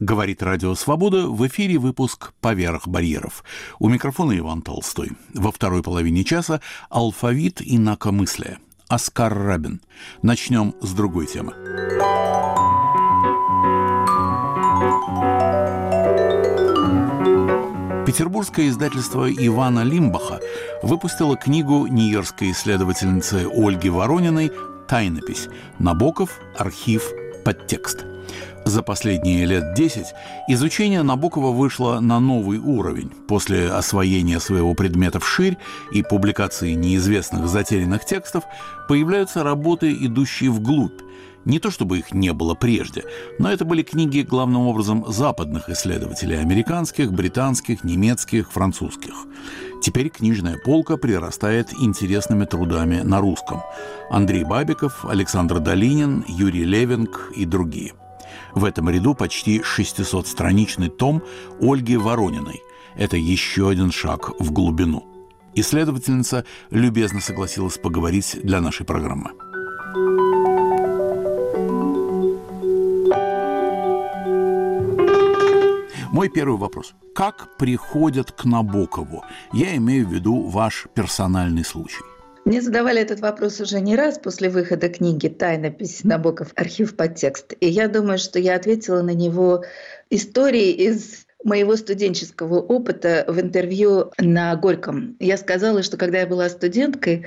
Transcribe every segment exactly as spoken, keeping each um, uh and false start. Говорит Радио Свобода, в эфире выпуск «Поверх барьеров». У микрофона Иван Толстой. Во второй половине часа алфавит инакомыслия. Оскар Рабин. Начнем с другой темы. Петербургское издательство Ивана Лимбаха выпустило книгу нью-йоркской исследовательницы Ольги Ворониной «Тайнопись. Набоков. Архив. Подтекст». За последние лет десять изучение Набокова вышло на новый уровень. После освоения своего предмета вширь и публикации неизвестных затерянных текстов появляются работы, идущие вглубь. Не то чтобы их не было прежде, но это были книги, главным образом, западных исследователей – американских, британских, немецких, французских. Теперь книжная полка прирастает интересными трудами на русском. Андрей Бабиков, Александр Долинин, Юрий Левинг и другие. В этом ряду почти шестисотстраничный том Ольги Ворониной. Это еще один шаг в глубину. Исследовательница любезно согласилась поговорить для нашей программы. Мой первый вопрос. Как приходят к Набокову? Я имею в виду ваш персональный случай. Мне задавали этот вопрос уже не раз после выхода книги «Тайнопись. Набоков. Архив. Подтекст». И я думаю, что я ответила на него историей из моего студенческого опыта в интервью на Горьком. Я сказала, что когда я была студенткой,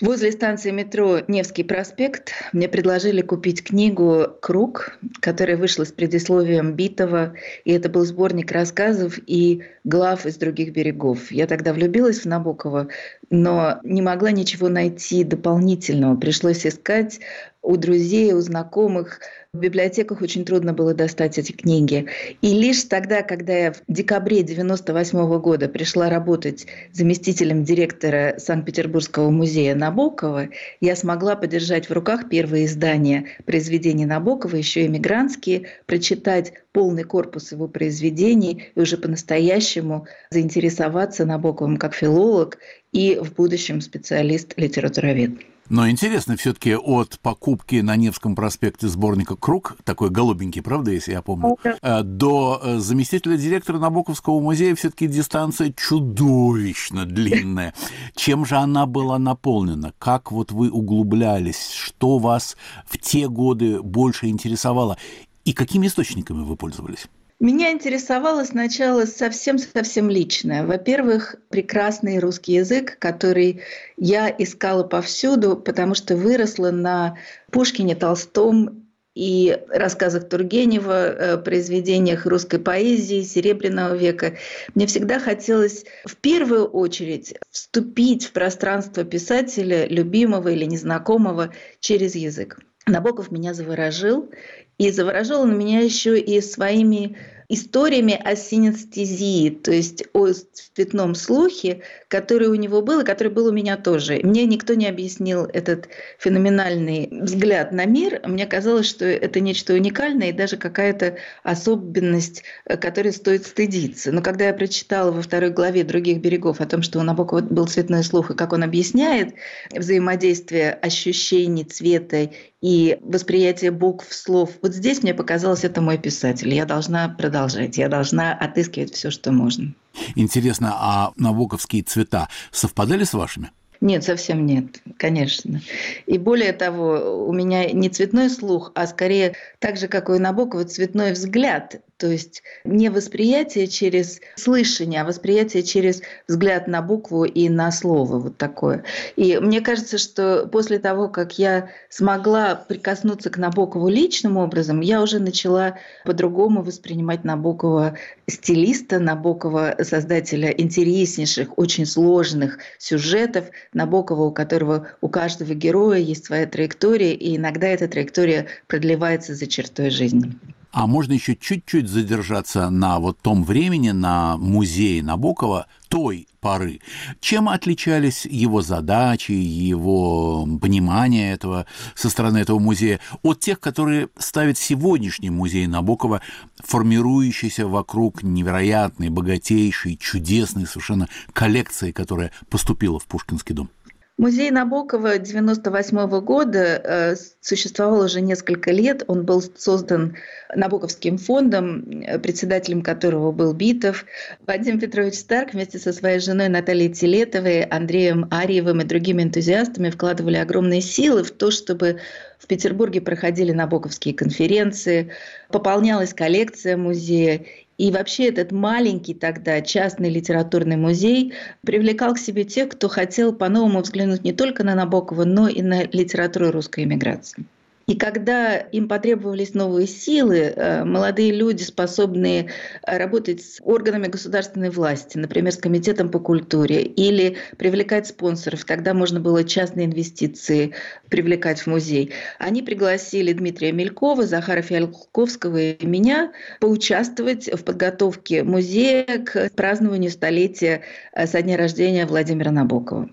возле станции метро «Невский проспект» мне предложили купить книгу «Круг», которая вышла с предисловием Битова, и это был сборник рассказов и глав из других берегов. Я тогда влюбилась в Набокова, но не могла ничего найти дополнительного. Пришлось искать у друзей, у знакомых. В библиотеках очень трудно было достать эти книги. И лишь тогда, когда я в декабре девяносто восьмого года пришла работать заместителем директора Санкт-Петербургского музея Набокова, я смогла подержать в руках первое издание произведений Набокова, еще эмигрантские, прочитать полный корпус его произведений и уже по-настоящему заинтересоваться Набоковым как филолог и в будущем специалист-литературовед. Но интересно все-таки от покупки на Невском проспекте сборника «Круг», такой голубенький, правда, если я помню, okay. до заместителя директора Набоковского музея все-таки дистанция чудовищно длинная. Чем же она была наполнена? Как вот вы углублялись? Что вас в те годы больше интересовало? И какими источниками вы пользовались? Меня интересовало сначала совсем-совсем личное. Во-первых, прекрасный русский язык, который я искала повсюду, потому что выросла на Пушкине, Толстом и рассказах Тургенева, произведениях русской поэзии Серебряного века. Мне всегда хотелось в первую очередь вступить в пространство писателя, любимого или незнакомого, через язык. Набоков меня заворожил, и заворожил он меня еще и своими историями о синестезии, то есть о цветном слухе, который у него был и который был у меня тоже. Мне никто не объяснил этот феноменальный взгляд на мир. Мне казалось, что это нечто уникальное и даже какая-то особенность, которой стоит стыдиться. Но когда я прочитала во второй главе «Других берегов» о том, что у Набокова был цветной слух, и как он объясняет взаимодействие ощущений цвета и восприятие букв, слов. Вот здесь мне показалось, это мой писатель. Я должна продолжать, я должна отыскивать все, что можно. Интересно, а набоковские цвета совпадали с вашими? Нет, совсем нет, конечно. И более того, у меня не цветной слух, а скорее так же, как и у Набокова, цветной взгляд. То есть не восприятие через слышание, а восприятие через взгляд на букву и на слово. Вот такое. И мне кажется, что после того, как я смогла прикоснуться к Набокову личным образом, я уже начала по-другому воспринимать Набокова стилиста, Набокова создателя интереснейших, очень сложных сюжетов, Набокова, у которого у каждого героя есть своя траектория, и иногда эта траектория продлевается за чертой жизни. А можно еще чуть-чуть задержаться на вот том времени, на музее Набокова той поры. Чем отличались его задачи, его понимание этого со стороны этого музея от тех, которые ставит сегодняшний музей Набокова, формирующийся вокруг невероятной, богатейшей, чудесной совершенно коллекции, которая поступила в Пушкинский дом? Музей Набокова девяносто восьмого года существовал уже несколько лет. Он был создан Набоковским фондом, председателем которого был Битов. Вадим Петрович Старк вместе со своей женой Натальей Телетовой, Андреем Арьевым и другими энтузиастами вкладывали огромные силы в то, чтобы в Петербурге проходили набоковские конференции, пополнялась коллекция музея. И вообще этот маленький тогда частный литературный музей привлекал к себе тех, кто хотел по-новому взглянуть не только на Набокова, но и на литературу русской эмиграции. И когда им потребовались новые силы, молодые люди, способные работать с органами государственной власти, например, с комитетом по культуре, или привлекать спонсоров, тогда можно было частные инвестиции привлекать в музей, они пригласили Дмитрия Мелькова, Захара Фиалковского и меня поучаствовать в подготовке музея к празднованию столетия со дня рождения Владимира Набокова.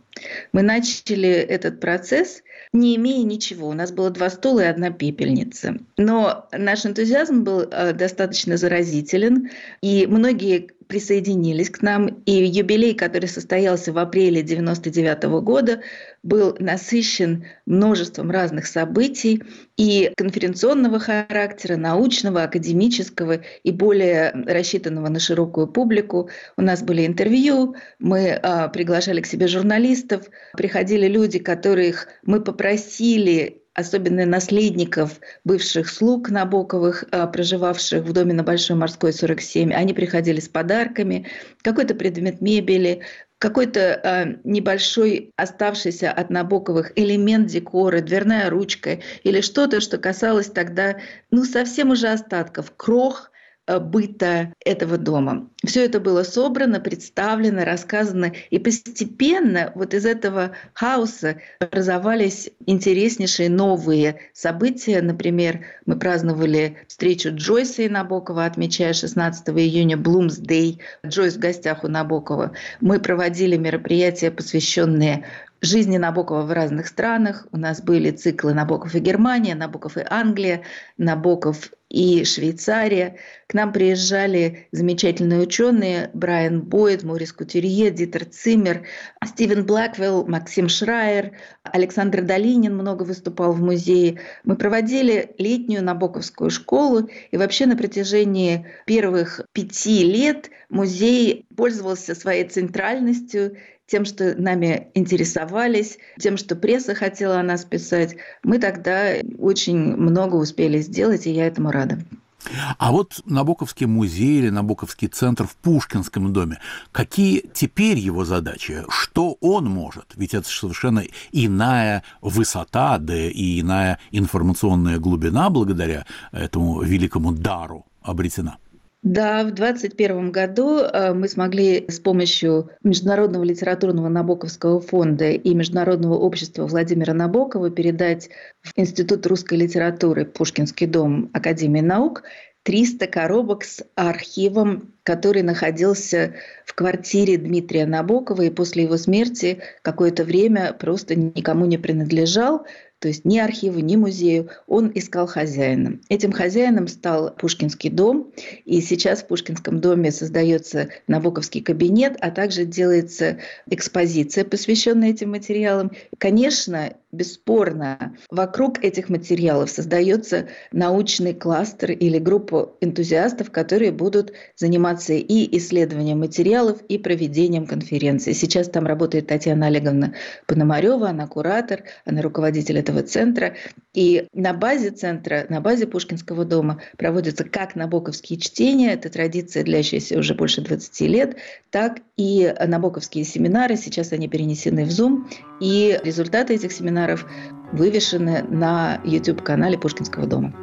Мы начали этот процесс, не имея ничего. У нас было два стола и одна пепельница. Но наш энтузиазм был достаточно заразителен, и многие присоединились к нам. И юбилей, который состоялся в апреле девяносто девятого года, был насыщен множеством разных событий и конференционного характера, научного, академического и более рассчитанного на широкую публику. У нас были интервью, мы а, приглашали к себе журналистов, приходили люди, которых мы попросили, особенно наследников бывших слуг Набоковых, проживавших в доме на Большой Морской, сорок семь. Они приходили с подарками, какой-то предмет мебели, какой-то небольшой оставшийся от Набоковых элемент декора, дверная ручка или что-то, что касалось тогда ну, совсем уже остатков, крох быта этого дома. Все это было собрано, представлено, рассказано, и постепенно вот из этого хаоса образовались интереснейшие новые события. Например, мы праздновали встречу Джойса и Набокова, отмечая шестнадцатого июня Блумсдей. Джойс в гостях у Набокова. Мы проводили мероприятия, посвященные жизни Набокова в разных странах. У нас были циклы «Набоков и Германия», «Набоков и Англия», «Набоков и Швейцария». К нам приезжали замечательные ученые Брайан Бойд, Морис Кутюрье, Дитер Циммер, Стивен Блэквелл, Максим Шрайер, Александр Долинин много выступал в музее. Мы проводили летнюю Набоковскую школу, и вообще на протяжении первых пяти лет музей пользовался своей центральностью, тем, что нами интересовались, тем, что пресса хотела о нас писать. Мы тогда очень много успели сделать, и я этому рада. А вот Набоковский музей или Набоковский центр в Пушкинском доме, какие теперь его задачи? Что он может? Ведь это совершенно иная высота, да и иная информационная глубина благодаря этому великому дару обретена. Да, в двадцать первом году мы смогли с помощью Международного литературного Набоковского фонда и Международного общества Владимира Набокова передать в Институт русской литературы Пушкинский дом Академии наук триста коробок с архивом, который находился в квартире Дмитрия Набокова и после его смерти какое-то время просто никому не принадлежал. То есть ни архиву, ни музею, он искал хозяина. Этим хозяином стал Пушкинский дом, и сейчас в Пушкинском доме создается Набоковский кабинет, а также делается экспозиция, посвященная этим материалам. Конечно, бесспорно, вокруг этих материалов создается научный кластер или группа энтузиастов, которые будут заниматься и исследованием материалов, и проведением конференции. Сейчас там работает Татьяна Олеговна Пономарёва, она куратор, она руководитель этого центра. И на базе центра, на базе Пушкинского дома проводятся как набоковские чтения, это традиция, длящаяся уже больше двадцати лет, так и набоковские семинары. Сейчас они перенесены в Zoom, и результаты этих семинаров вывешены на YouTube-канале Пушкинского дома.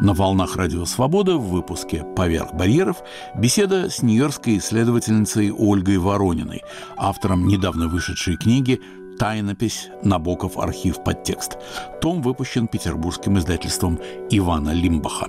На волнах Радио Свобода в выпуске «Поверх барьеров» беседа с нью-йоркской исследовательницей Ольгой Ворониной, автором недавно вышедшей книги «Тайнопись. Набоков. Архив. Подтекст». Том выпущен петербургским издательством Ивана Лимбаха.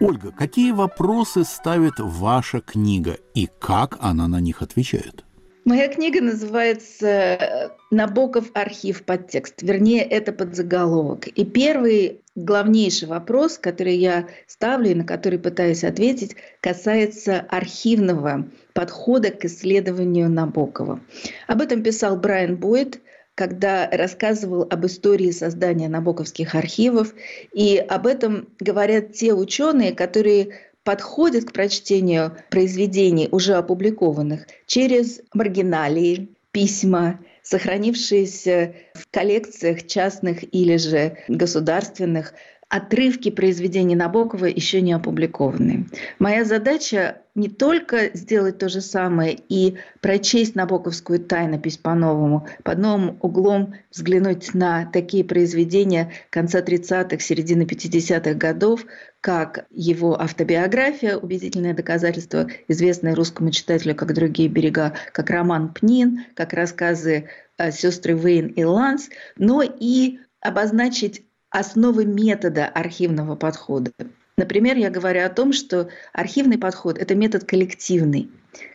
Ольга, какие вопросы ставит ваша книга и как она на них отвечает? Моя книга называется «Набоков. Архив. Подтекст». Вернее, это подзаголовок. И первый главнейший вопрос, который я ставлю и на который пытаюсь ответить, касается архивного подхода к исследованию Набокова. Об этом писал Брайан Бойд, когда рассказывал об истории создания набоковских архивов. И об этом говорят те ученые, которые подходят к прочтению произведений, уже опубликованных, через маргиналии, письма, сохранившиеся в коллекциях частных или же государственных, отрывки произведений Набокова еще не опубликованы. Моя задача не только сделать то же самое и прочесть набоковскую тайнопись по-новому, под новым углом взглянуть на такие произведения конца тридцатых, середины пятидесятых годов, как его автобиография «Убедительное доказательство», известное русскому читателю как «Другие берега», как роман «Пнин», как рассказы «Сестры Вейн» и «Ланс», но и обозначить основы метода архивного подхода. Например, я говорю о том, что архивный подход — это метод коллективный,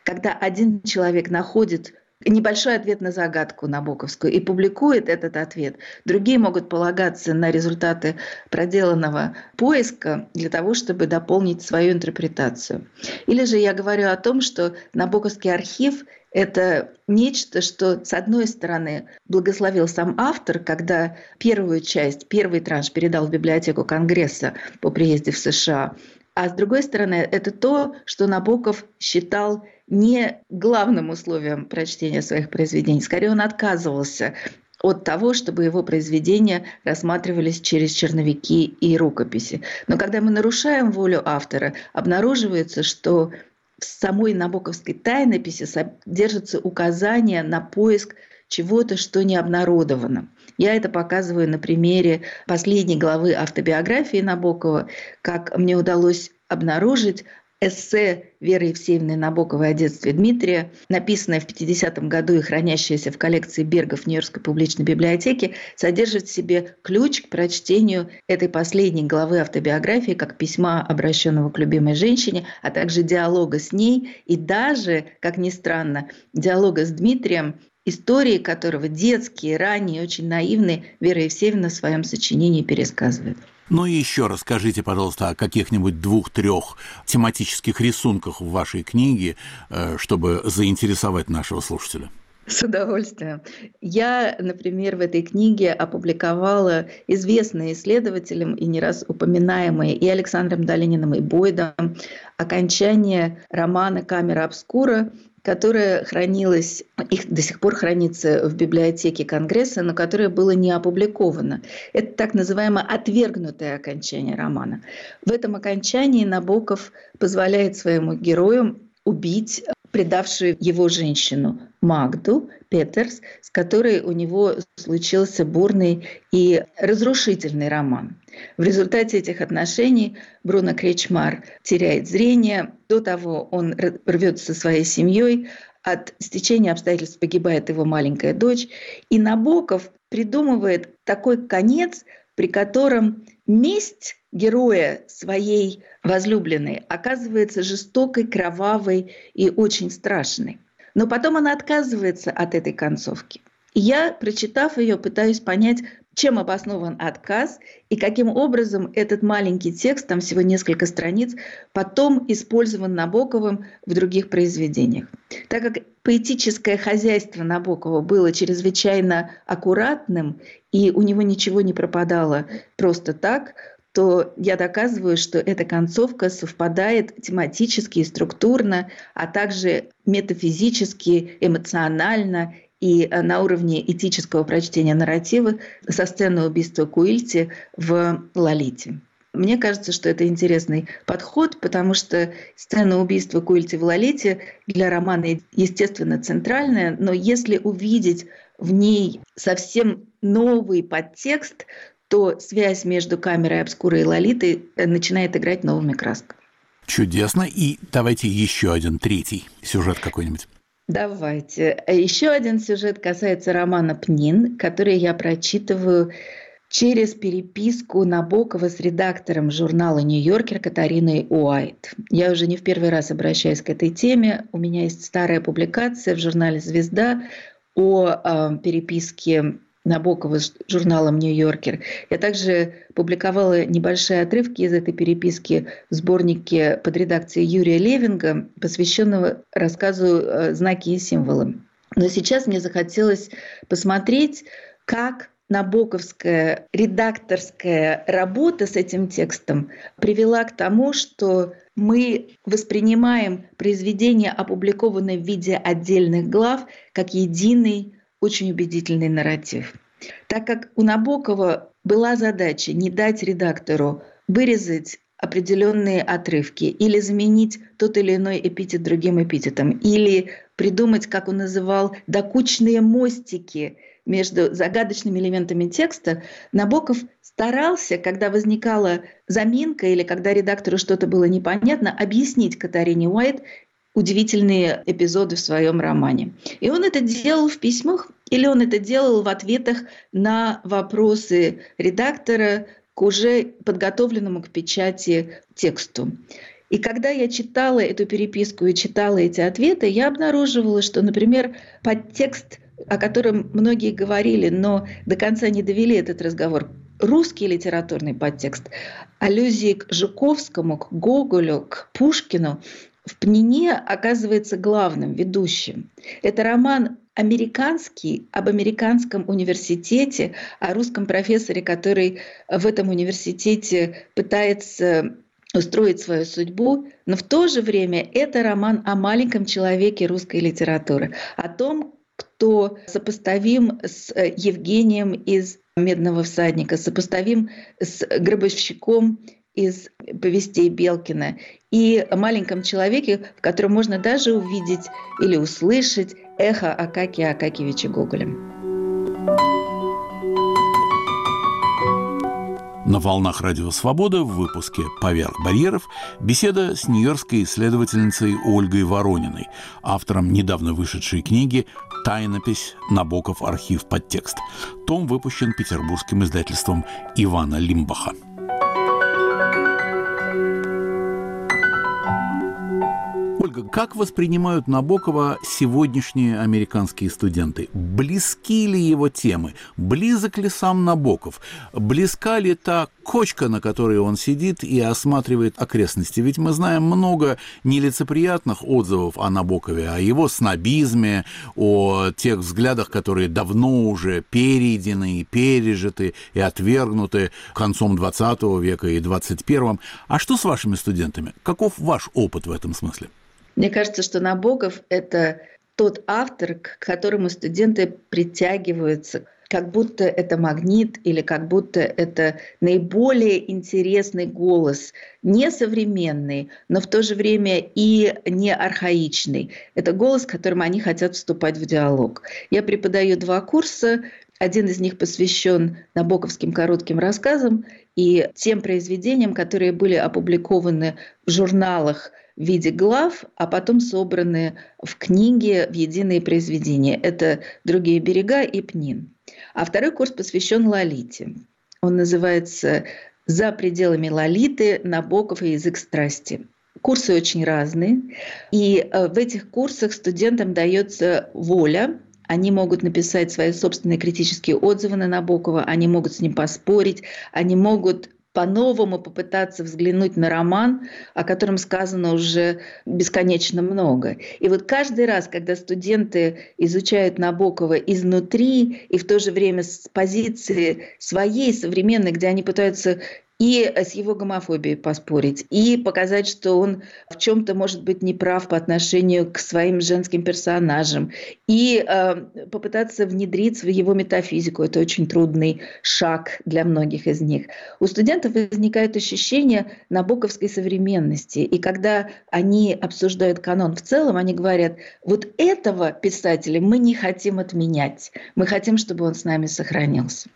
когда один человек находит небольшой ответ на загадку набоковскую и публикует этот ответ. Другие могут полагаться на результаты проделанного поиска для того, чтобы дополнить свою интерпретацию. Или же я говорю о том, что набоковский архив — это нечто, что, с одной стороны, благословил сам автор, когда первую часть, первый транш передал в библиотеку Конгресса по приезде в США. А с другой стороны, это то, что Набоков считал не главным условием прочтения своих произведений. Скорее, он отказывался от того, чтобы его произведения рассматривались через черновики и рукописи. Но когда мы нарушаем волю автора, обнаруживается, что в самой набоковской тайнописи содержится указание на поиск чего-то, что не обнародовано. Я это показываю на примере последней главы автобиографии Набокова, как мне удалось обнаружить эссе Веры Евсеевны Набоковой о детстве Дмитрия, написанное в пятидесятом году и хранящееся в коллекции Бергов Нью-Йоркской публичной библиотеки, содержит в себе ключ к прочтению этой последней главы автобиографии как письма, обращенного к любимой женщине, а также диалога с ней и даже, как ни странно, диалога с Дмитрием, истории которого детские, ранние, очень наивные, Вера Евсеевна в своем сочинении пересказывает. Ну и еще расскажите, пожалуйста, о каких-нибудь двух-трех тематических рисунках в вашей книге, чтобы заинтересовать нашего слушателя. С удовольствием. Я, например, в этой книге опубликовала известные исследователям и не раз упоминаемые и Александром Долининым, и Бойдом окончание романа «Камера обскура», которая хранилась, их до сих пор хранится в библиотеке Конгресса, но которое было не опубликовано. Это так называемое отвергнутое окончание романа. В этом окончании Набоков позволяет своему герою убить предавшую его женщину Магду Петерс, с которой у него случился бурный и разрушительный роман. В результате этих отношений Бруно Кречмар теряет зрение. До того он рвется со своей семьей. От стечения обстоятельств погибает его маленькая дочь. И Набоков придумывает такой конец, при котором месть героя своей возлюбленной оказывается жестокой, кровавой и очень страшной. Но потом она отказывается от этой концовки. И я, прочитав ее, пытаюсь понять, чем обоснован отказ и каким образом этот маленький текст, там всего несколько страниц, потом использован Набоковым в других произведениях. Так как поэтическое хозяйство Набокова было чрезвычайно аккуратным, и у него ничего не пропадало просто так, то я доказываю, что эта концовка совпадает тематически и структурно, а также метафизически, эмоционально и на уровне этического прочтения нарратива со сцены убийства Куильти в «Лолите». Мне кажется, что это интересный подход, потому что сцена убийства Куильти в «Лолите» для романа, естественно, центральная, но если увидеть в ней совсем новый подтекст, то связь между «Камерой обскурой» и «Лолитой» начинает играть новыми красками. Чудесно. И давайте еще один, третий сюжет какой-нибудь. Давайте. Еще один сюжет касается романа «Пнин», который я прочитываю через переписку Набокова с редактором журнала «Нью-Йоркер» Катариной Уайт. Я уже не в первый раз обращаюсь к этой теме. У меня есть старая публикация в журнале «Звезда» о э, переписке Набокова с журналом «Нью-Йоркер». Я также публиковала небольшие отрывки из этой переписки в сборнике под редакцией Юрия Левинга, посвященного рассказу «Знаки и символы». Но сейчас мне захотелось посмотреть, как набоковская редакторская работа с этим текстом привела к тому, что мы воспринимаем произведение, опубликованное в виде отдельных глав, как единый, очень убедительный нарратив. Так как у Набокова была задача не дать редактору вырезать определенные отрывки или заменить тот или иной эпитет другим эпитетом, или придумать, как он называл, докучные мостики между загадочными элементами текста, Набоков старался, когда возникала заминка или когда редактору что-то было непонятно, объяснить Катарине Уайт удивительные эпизоды в своем романе. И он это делал в письмах, или он это делал в ответах на вопросы редактора к уже подготовленному к печати тексту. И когда я читала эту переписку и читала эти ответы, я обнаруживала, что, например, подтекст, о котором многие говорили, но до конца не довели этот разговор, русский литературный подтекст, аллюзии к Жуковскому, к Гоголю, к Пушкину, в «Пнине» оказывается главным, ведущим. Это роман американский, об американском университете, о русском профессоре, который в этом университете пытается устроить свою судьбу. Но в то же время это роман о маленьком человеке русской литературы, о том, кто сопоставим с Евгением из «Медного всадника», сопоставим с гробовщиком из повестей Белкина, и о маленьком человеке, в котором можно даже увидеть или услышать эхо Акакия Акакьевича Гоголя. На волнах Радио Свобода в выпуске «Поверх барьеров» беседа с нью-йоркской исследовательницей Ольгой Ворониной, автором недавно вышедшей книги «Тайнопись. Набоков. Архив. Подтекст». Том выпущен петербургским издательством Ивана Лимбаха. Ольга, как воспринимают Набокова сегодняшние американские студенты? Близки ли его темы? Близок ли сам Набоков? Близка ли та кочка, на которой он сидит и осматривает окрестности? Ведь мы знаем много нелицеприятных отзывов о Набокове, о его снобизме, о тех взглядах, которые давно уже перейдены и пережиты, и отвергнуты концом двадцатого века и двадцать первым. А что с вашими студентами? Каков ваш опыт в этом смысле? Мне кажется, что Набоков — это тот автор, к которому студенты притягиваются, как будто это магнит или как будто это наиболее интересный голос, не современный, но в то же время и не архаичный. Это голос, с которым они хотят вступать в диалог. Я преподаю два курса. Один из них посвящен набоковским коротким рассказам и тем произведениям, которые были опубликованы в журналах в виде глав, а потом собраны в книге в единые произведения. Это «Другие берега» и «Пнин». А второй курс посвящен Лолите. Он называется «За пределами Лолиты. Набоков и язык страсти». Курсы очень разные, и в этих курсах студентам дается воля. Они могут написать свои собственные критические отзывы на Набокова, они могут с ним поспорить, они могут по-новому попытаться взглянуть на роман, о котором сказано уже бесконечно много. И вот каждый раз, когда студенты изучают Набокова изнутри и в то же время с позиции своей, современной, где они пытаются и с его гомофобией поспорить, и показать, что он в чем-то может быть неправ по отношению к своим женским персонажам, и э, попытаться внедриться в его метафизику. Это очень трудный шаг для многих из них. У студентов возникает ощущение набоковской современности. И когда они обсуждают канон в целом, они говорят: вот этого писателя мы не хотим отменять. Мы хотим, чтобы он с нами сохранился.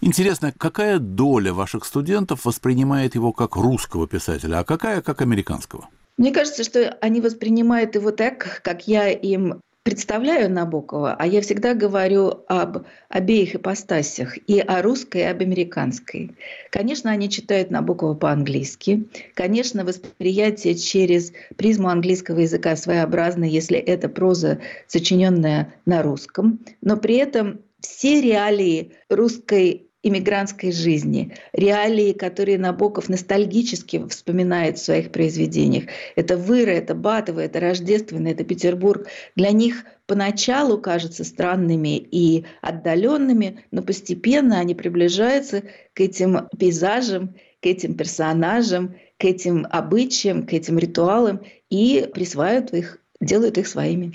Интересно, какая доля ваших студентов воспринимает его как русского писателя, а какая как американского? Мне кажется, что они воспринимают его так, как я им представляю Набокова, а я всегда говорю об обеих ипостасях, и о русской, и об американской. Конечно, они читают Набокова по-английски. Конечно, восприятие через призму английского языка своеобразно, если это проза, сочиненная на русском, но при этом все реалии русской иммигрантской жизни, реалии, которые Набоков ностальгически вспоминает в своих произведениях. Это Выра, это Батова, это Рождественное, это Петербург. Для них поначалу кажутся странными и отдаленными, но постепенно они приближаются к этим пейзажам, к этим персонажам, к этим обычаям, к этим ритуалам и присваивают их, делают их своими.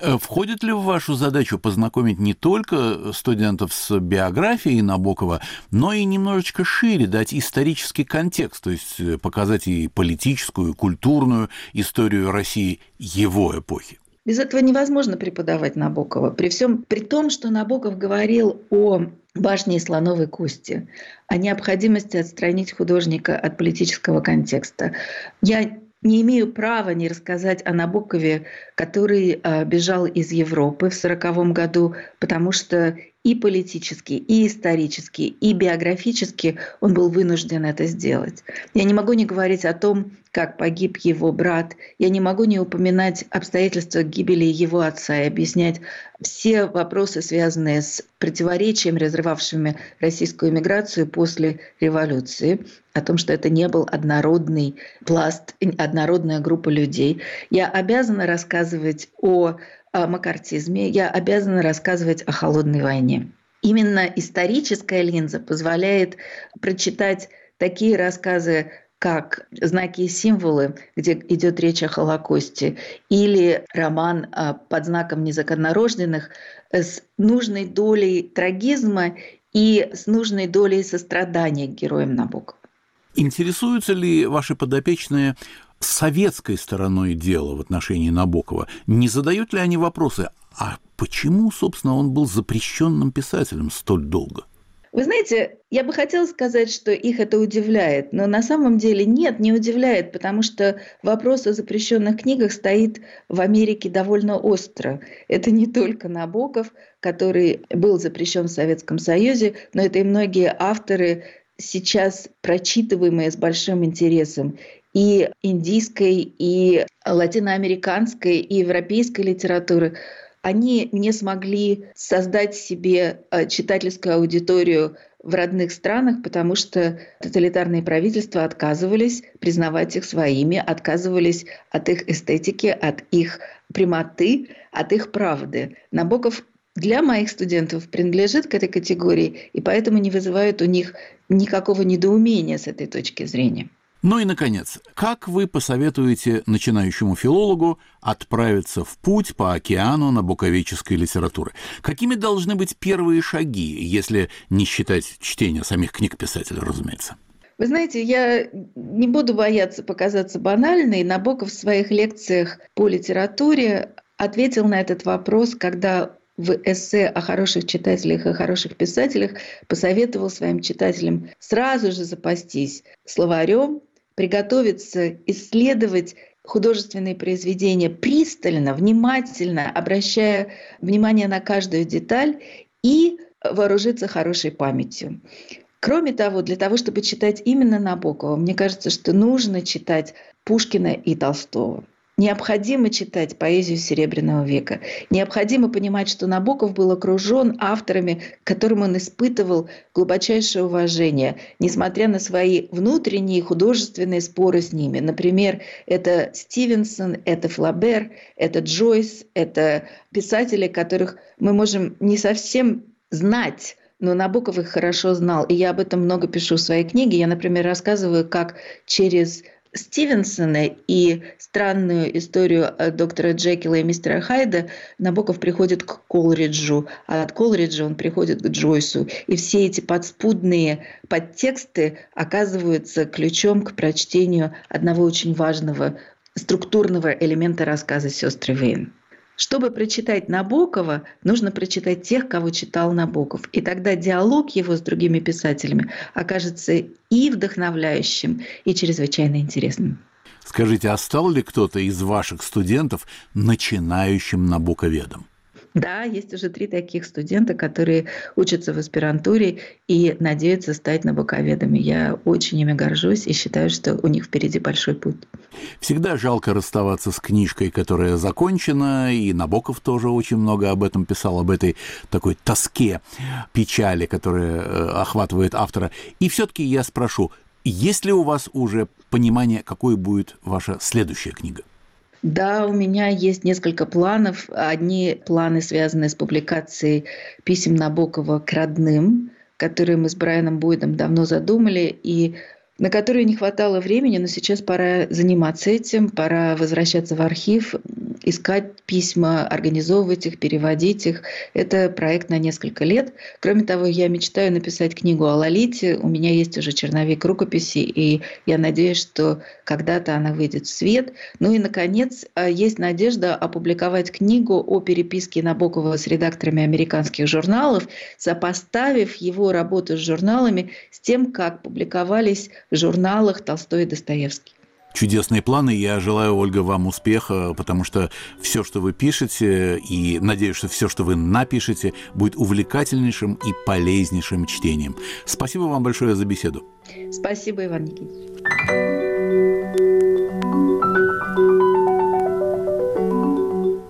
Входит ли в вашу задачу познакомить не только студентов с биографией Набокова, но и немножечко шире дать исторический контекст, то есть показать и политическую, и культурную историю России его эпохи? Без этого невозможно преподавать Набокова. При всем, при том, что Набоков говорил о башне и слоновой кости, о необходимости отстранить художника от политического контекста. Я не имею права не рассказать о Набокове, который бежал из Европы в сороковом году, потому что и политически, и исторически, и биографически он был вынужден это сделать. Я не могу не говорить о том, как погиб его брат. Я не могу не упоминать обстоятельства гибели его отца и объяснять все вопросы, связанные с противоречием, разрывавшими российскую эмиграцию после революции, о том, что это не был однородный пласт, однородная группа людей. Я обязана рассказывать о о маккартизме, я обязана рассказывать о холодной войне. Именно историческая линза позволяет прочитать такие рассказы, как «Знаки и символы», где идет речь о Холокосте, или роман «Под знаком незаконнорожденных» с нужной долей трагизма и с нужной долей сострадания к героям Набокова. Интересуются ли ваши подопечные советской стороной дела в отношении Набокова? Не задают ли они вопросы, а почему, собственно, он был запрещенным писателем столь долго? Вы знаете, я бы хотела сказать, что их это удивляет, но на самом деле нет, не удивляет, потому что вопрос о запрещенных книгах стоит в Америке довольно остро. Это не только Набоков, который был запрещен в Советском Союзе, но это и многие авторы, сейчас прочитываемые с большим интересом, и индийской, и латиноамериканской, и европейской литературы, они не смогли создать себе читательскую аудиторию в родных странах, потому что тоталитарные правительства отказывались признавать их своими, отказывались от их эстетики, от их прямоты, от их правды. Набоков для моих студентов принадлежит к этой категории, и поэтому не вызывает у них никакого недоумения с этой точки зрения. Ну и, наконец, как вы посоветуете начинающему филологу отправиться в путь по океану набоковической литературы? Какими должны быть первые шаги, если не считать чтения самих книг писателя, разумеется? Вы знаете, я не буду бояться показаться банальной. Набоков в своих лекциях по литературе ответил на этот вопрос, когда в эссе о хороших читателях и хороших писателях посоветовал своим читателям сразу же запастись словарем, приготовиться исследовать художественные произведения пристально, внимательно, обращая внимание на каждую деталь и вооружиться хорошей памятью. Кроме того, для того, чтобы читать именно Набокова, мне кажется, что нужно читать Пушкина и Толстого. Необходимо читать поэзию Серебряного века. Необходимо понимать, что Набоков был окружен авторами, к которым он испытывал глубочайшее уважение, несмотря на свои внутренние художественные споры с ними. Например, это Стивенсон, это Флабер, это Джойс, это писатели, которых мы можем не совсем знать, но Набоков их хорошо знал. И я об этом много пишу в своей книге. Я, например, рассказываю, как через Стивенсона и странную историю доктора Джекила и мистера Хайда Набоков приходит к Колриджу, а от Колриджа он приходит к Джойсу. И все эти подспудные подтексты оказываются ключом к прочтению одного очень важного структурного элемента рассказа «Сёстры Вейн». Чтобы прочитать Набокова, нужно прочитать тех, кого читал Набоков. И тогда диалог его с другими писателями окажется и вдохновляющим, и чрезвычайно интересным. Скажите, а стал ли кто-то из ваших студентов начинающим набоковедом? Да, есть уже три таких студента, которые учатся в аспирантуре и надеются стать набоковедами. Я очень ими горжусь и считаю, что у них впереди большой путь. Всегда жалко расставаться с книжкой, которая закончена, и Набоков тоже очень много об этом писал, об этой такой тоске, печали, которая охватывает автора. И все-таки я спрошу, есть ли у вас уже понимание, какой будет ваша следующая книга? Да, у меня есть несколько планов. Одни планы связаны с публикацией писем Набокова к родным, которые мы с Брайаном Бойдом давно задумали, и на которые не хватало времени, но сейчас пора заниматься этим, пора возвращаться в архив, искать письма, организовывать их, переводить их. Это проект на несколько лет. Кроме того, я мечтаю написать книгу о Лолите. У меня есть уже черновик рукописи, и я надеюсь, что когда-то она выйдет в свет. Ну и, наконец, есть надежда опубликовать книгу о переписке Набокова с редакторами американских журналов, сопоставив его работу с журналами с тем, как публиковались в журналах Толстой и Достоевский. Чудесные планы. Я желаю, Ольга, вам успеха, потому что все, что вы пишете, и надеюсь, что все, что вы напишете, будет увлекательнейшим и полезнейшим чтением. Спасибо вам большое за беседу. Спасибо, Иван Никитич.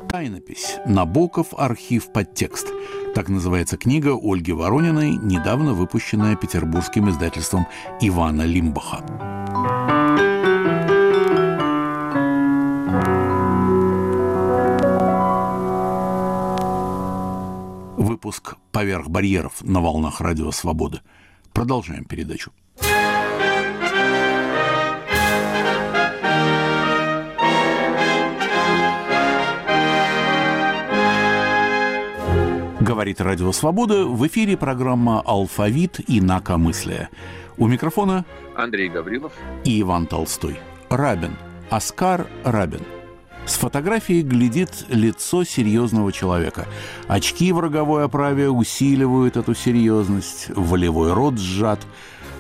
Тайнопись. Набоков. Архив. Подтекст. Так называется книга Ольги Ворониной, недавно выпущенная петербургским издательством Ивана Лимбаха. Выпуск «Поверх барьеров» на волнах Радио Свобода. Продолжаем передачу. Говорит Радио Свобода. В эфире программа «Алфавит инакомыслия». У микрофона Андрей Гаврилов и Иван Толстой. Рабин. Оскар Рабин. С фотографии глядит лицо серьезного человека. Очки в роговой оправе усиливают эту серьезность. Волевой рот сжат.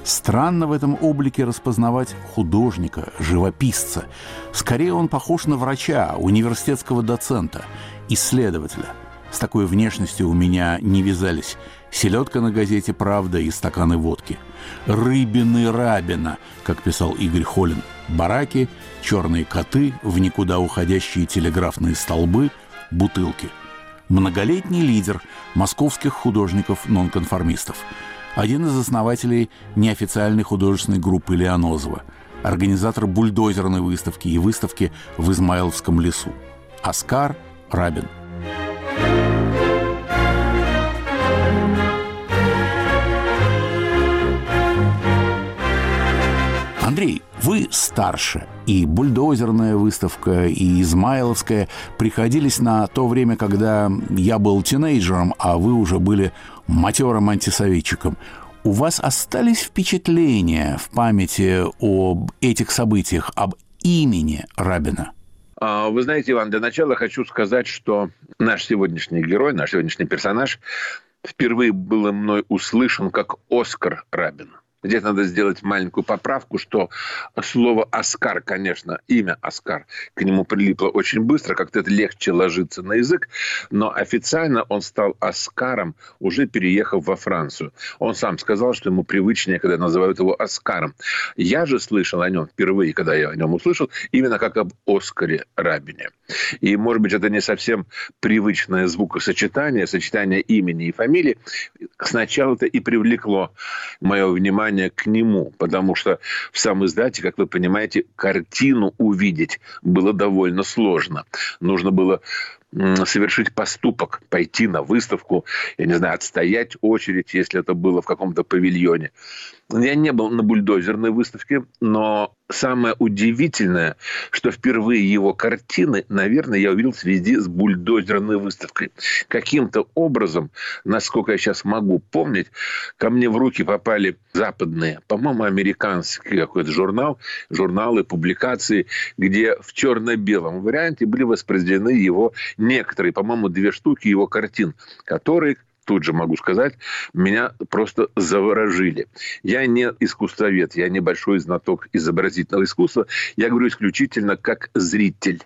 Странно в этом облике распознавать художника, живописца. Скорее он похож на врача, университетского доцента, исследователя. С такой внешностью у меня не вязались селедка на газете «Правда» и стаканы водки. «Рыбины Рабина», как писал Игорь Холин. Бараки, черные коты, в никуда уходящие телеграфные столбы, бутылки. Многолетний лидер московских художников-нонконформистов. Один из основателей неофициальной художественной группы Лианозова. Организатор бульдозерной выставки и выставки в Измайловском лесу. Оскар Рабин. Андрей, вы старше, и бульдозерная выставка, и измайловская приходились на то время, когда я был тинейджером, а вы уже были матерым антисоветчиком. У вас остались впечатления в памяти об этих событиях, об имени Рабина? Вы знаете, Иван, для начала хочу сказать, что наш сегодняшний герой, наш сегодняшний персонаж впервые был мной услышан как Оскар Рабин. Здесь надо сделать маленькую поправку, что слово «Оскар», конечно, имя «Оскар» к нему прилипло очень быстро, как-то это легче ложится на язык, но официально он стал «Оскаром», уже переехав во Францию. Он сам сказал, что ему привычнее, когда называют его «Оскаром». Я же слышал о нем впервые, когда я о нем услышал, именно как об Оскаре Рабине. И, может быть, это не совсем привычное звукосочетание, сочетание имени и фамилии. Сначала это и привлекло мое внимание к нему, потому что в самом издате, как вы понимаете, картину увидеть было довольно сложно. Нужно было совершить поступок, пойти на выставку, я не знаю, отстоять очередь, если это было в каком-то павильоне. Я не был на бульдозерной выставке, но самое удивительное, что впервые его картины, наверное, я увидел в связи с бульдозерной выставкой. Каким-то образом, насколько я сейчас могу помнить, ко мне в руки попали западные, по-моему, американский какой-то журнал, журналы, публикации, где в черно-белом варианте были воспроизведены его некоторые, по-моему, две штуки его картин, которые, тут же могу сказать, меня просто заворожили. Я не искусствовед, я не большой знаток изобразительного искусства. Я говорю исключительно как зритель.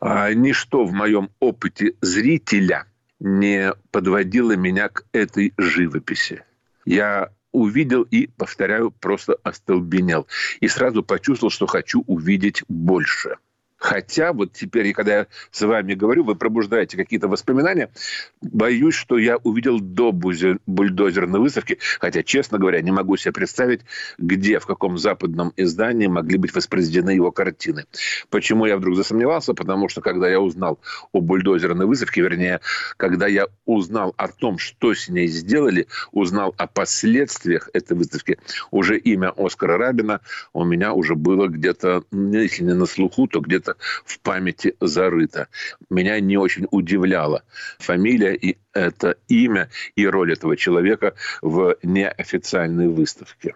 А, ничто в моем опыте зрителя не подводило меня к этой живописи. Я увидел и, повторяю, просто остолбенел. И сразу почувствовал, что хочу увидеть больше. Хотя вот теперь, когда я с вами говорю, вы пробуждаете какие-то воспоминания. Боюсь, что я увидел до «Бульдозера» на выставке. Хотя, честно говоря, не могу себе представить, где, в каком западном издании могли быть воспроизведены его картины. Почему я вдруг засомневался? Потому что, когда я узнал о «Бульдозере» на выставке, вернее, когда я узнал о том, что с ней сделали, узнал о последствиях этой выставки, уже имя Оскара Рабина у меня уже было где-то, если не на слуху, то где-то в памяти зарыто. Меня не очень удивляла фамилия и это имя, и роль этого человека в неофициальной выставке.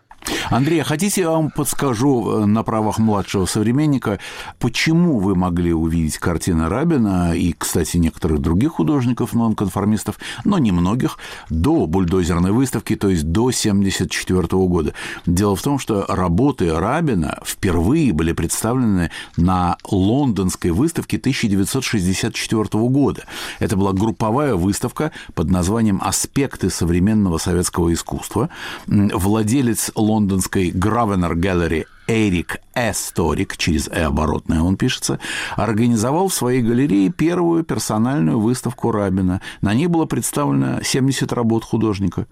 Андрей, хотите, я вам подскажу на правах младшего современника, почему вы могли увидеть картины Рабина и, кстати, некоторых других художников, нонконформистов, но немногих, до «Бульдозерной выставки», то есть до семьдесят четвёртого года. Дело в том, что работы Рабина впервые были представлены на лондонской выставке тысяча девятьсот шестьдесят четвёртого года. Это была групповая выставка под названием «Аспекты современного советского искусства». Владелец лондонской Grosvenor Gallery Эрик Эсторик, через «э» оборотное он пишется, организовал в своей галерее первую персональную выставку Рабина. На ней было представлено семьдесят работ художника.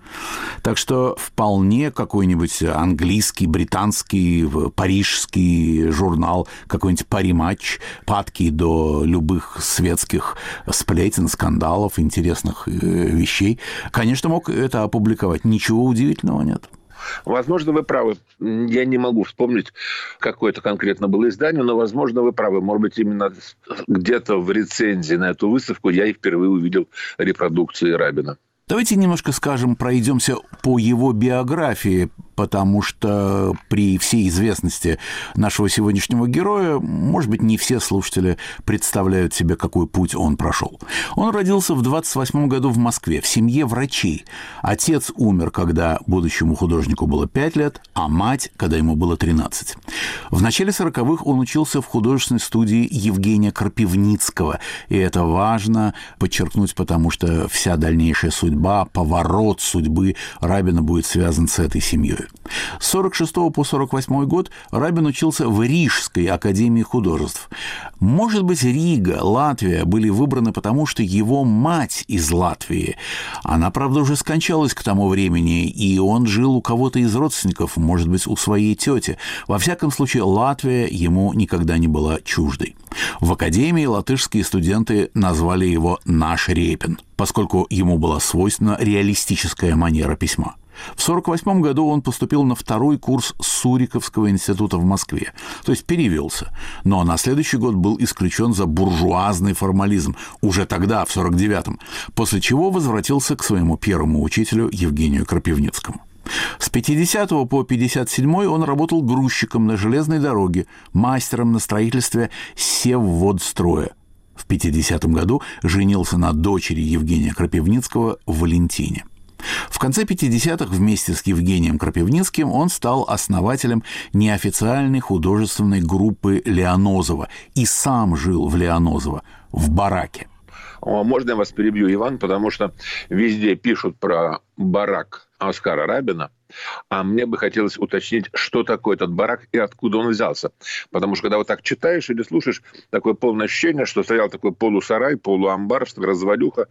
Так что вполне какой-нибудь английский, британский, парижский журнал, какой-нибудь «Пари-матч», падкий до любых светских сплетен, скандалов, интересных вещей, конечно, мог это опубликовать. Ничего удивительного нет. Возможно, вы правы. Я не могу вспомнить, какое это конкретно было издание, но, возможно, вы правы. Может быть, именно где-то в рецензии на эту выставку я и впервые увидел репродукции Рабина. Давайте немножко, скажем, пройдемся по его биографии, потому что при всей известности нашего сегодняшнего героя, может быть, не все слушатели представляют себе, какой путь он прошел. Он родился в двадцать восьмом году в Москве в семье врачей. Отец умер, когда будущему художнику было пять лет, а мать, когда ему было тринадцать. В начале сороковых он учился в художественной студии Евгения Крапивницкого. И это важно подчеркнуть, потому что вся дальнейшая судьба, поворот судьбы Рабина будет связан с этой семьей. С сорок шестого по сорок восьмой год Рабин учился в Рижской академии художеств. Может быть, Рига, Латвия были выбраны потому, что его мать из Латвии. Она, правда, уже скончалась к тому времени, и он жил у кого-то из родственников, может быть, у своей тети. Во всяком случае, Латвия ему никогда не была чуждой. В академии латышские студенты назвали его «наш Репин», поскольку ему была свойственна реалистическая манера письма. В сорок восьмом году он поступил на второй курс Суриковского института в Москве, то есть перевелся, но на следующий год был исключен за буржуазный формализм, уже тогда, в сорок девятом, после чего возвратился к своему первому учителю Евгению Крапивницкому. С пятидесятого по пятьдесят седьмой он работал грузчиком на железной дороге, мастером на строительстве Севводстроя. В пятидесятом году женился на дочери Евгения Крапивницкого Валентине. В конце пятидесятых вместе с Евгением Крапивницким он стал основателем неофициальной художественной группы Лианозова и сам жил в Лианозово, в бараке. Можно я вас перебью, Иван, потому что везде пишут про барак Оскара Рабина, а мне бы хотелось уточнить, что такое этот барак и откуда он взялся. Потому что, когда вот так читаешь или слушаешь, такое полное ощущение, что стоял такой полусарай, полуамбар, развалюха,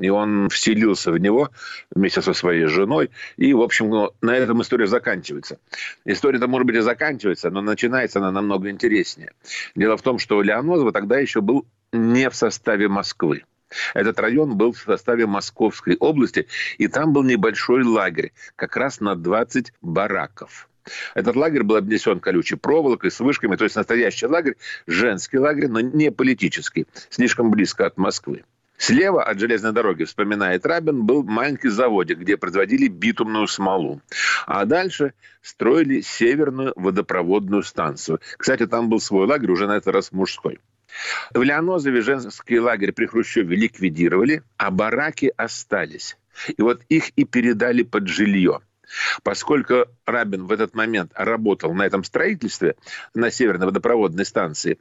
и он вселился в него вместе со своей женой. И, в общем, на этом история заканчивается. История-то, может быть, и заканчивается, но начинается она намного интереснее. Дело в том, что Лианозово тогда еще был не в составе Москвы. Этот район был в составе Московской области, и там был небольшой лагерь, как раз на двадцать бараков. Этот лагерь был обнесен колючей проволокой с вышками, то есть настоящий лагерь, женский лагерь, но не политический, слишком близко от Москвы. Слева от железной дороги, вспоминает Рабин, был маленький заводик, где производили битумную смолу. А дальше строили северную водопроводную станцию. Кстати, там был свой лагерь, уже на этот раз мужской. В Лианозове женский лагерь при Хрущеве ликвидировали, а бараки остались. И вот их и передали под жилье. Поскольку Рабин в этот момент работал на этом строительстве, на северной водопроводной станции,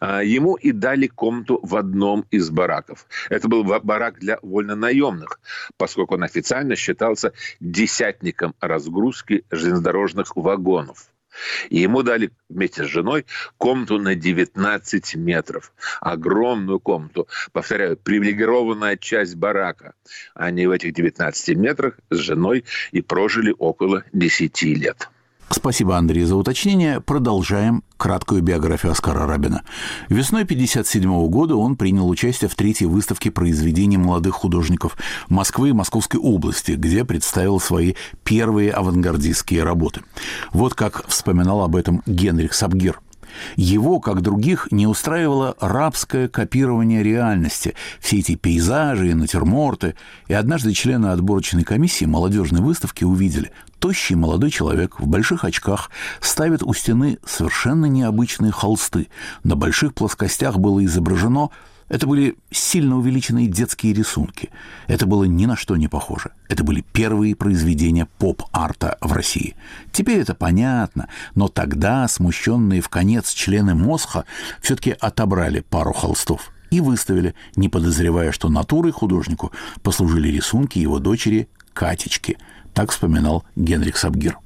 ему и дали комнату в одном из бараков. Это был барак для вольнонаемных, поскольку он официально считался десятником разгрузки железнодорожных вагонов. И ему дали вместе с женой комнату на девятнадцать метров. Огромную комнату. Повторяю, привилегированная часть барака. Они в этих девятнадцати метрах с женой и прожили около десяти лет. Спасибо, Андрей, за уточнение. Продолжаем краткую биографию Оскара Рабина. Весной тысяча девятьсот пятьдесят седьмого года он принял участие в третьей выставке произведений молодых художников Москвы и Московской области, где представил свои первые авангардистские работы. Вот как вспоминал об этом Генрих Сабгир. Его, как других, не устраивало рабское копирование реальности, все эти пейзажи и натюрморты. И однажды члены отборочной комиссии молодежной выставки увидели: тощий молодой человек в больших очках ставит у стены совершенно необычные холсты. На больших плоскостях было изображено... Это были сильно увеличенные детские рисунки. Это было ни на что не похоже. Это были первые произведения поп-арта в России. Теперь это понятно, но тогда смущенные в конец члены Мосха все-таки отобрали пару холстов и выставили, не подозревая, что натурой художнику послужили рисунки его дочери Катечки. Так вспоминал Генрих Сабгир.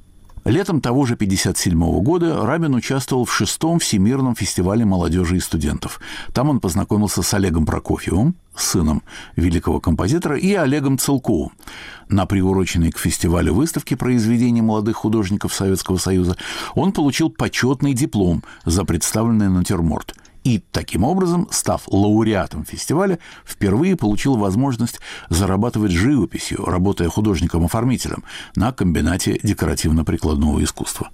Летом того же тысяча девятьсот пятьдесят седьмого года Рабин участвовал в шестом Всемирном фестивале молодежи и студентов. Там он познакомился с Олегом Прокофьевым, сыном великого композитора, и Олегом Целковым. На приуроченной к фестивалю выставке произведений молодых художников Советского Союза он получил почетный диплом за представленный натюрморт. И, таким образом, став лауреатом фестиваля, впервые получил возможность зарабатывать живописью, работая художником-оформителем на комбинате декоративно-прикладного искусства.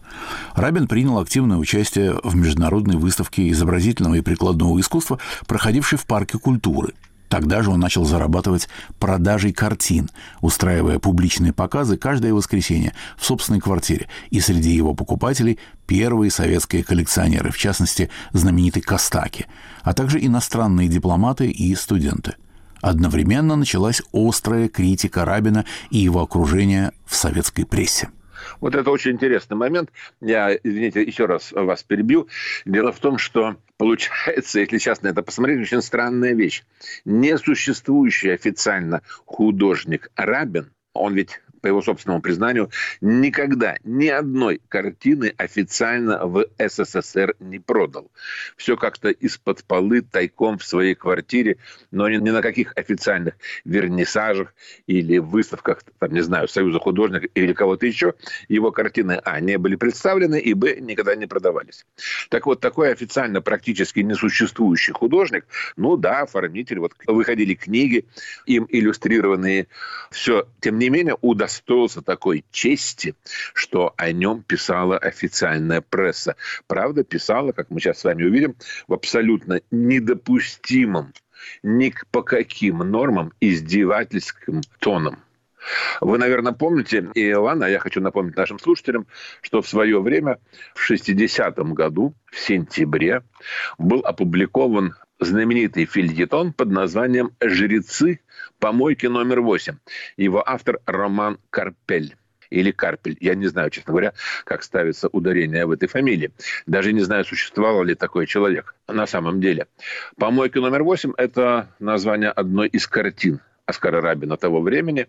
Рабин принял активное участие в международной выставке изобразительного и прикладного искусства, проходившей в Парке культуры. Тогда же он начал зарабатывать продажей картин, устраивая публичные показы каждое воскресенье в собственной квартире. И среди его покупателей первые советские коллекционеры, в частности, знаменитый Костаки, а также иностранные дипломаты и студенты. Одновременно началась острая критика Рабина и его окружения в советской прессе. Вот это очень интересный момент. Я, извините, еще раз вас перебью. Дело в том, что получается, если сейчас на это посмотреть, очень странная вещь. Несуществующий официально художник Рабин, он ведь, по его собственному признанию, никогда ни одной картины официально в СССР не продал. Все как-то из-под полы, тайком в своей квартире, но ни на каких официальных вернисажах или выставках, там, не знаю, Союза художников или кого-то еще, его картины, а, не были представлены, и, б, никогда не продавались. Так вот, такой официально практически несуществующий художник, ну да, оформитель, вот выходили книги, им иллюстрированные, все, тем не менее, удостоверили стоился такой чести, что о нем писала официальная пресса. Правда, писала, как мы сейчас с вами увидим, в абсолютно недопустимом ни по каким нормам издевательским тоном. Вы, наверное, помните, и Иван, а я хочу напомнить нашим слушателям, что в свое время, в шестидесятом году, в сентябре, был опубликован знаменитый фельетон под названием «Жрецы помойки номер восемь». Его автор Роман Карпель. Или Карпель. Я не знаю, честно говоря, как ставится ударение в этой фамилии. Даже не знаю, существовал ли такой человек на самом деле. «Помойка номер восемь» – это название одной из картин Оскара Рабина того времени.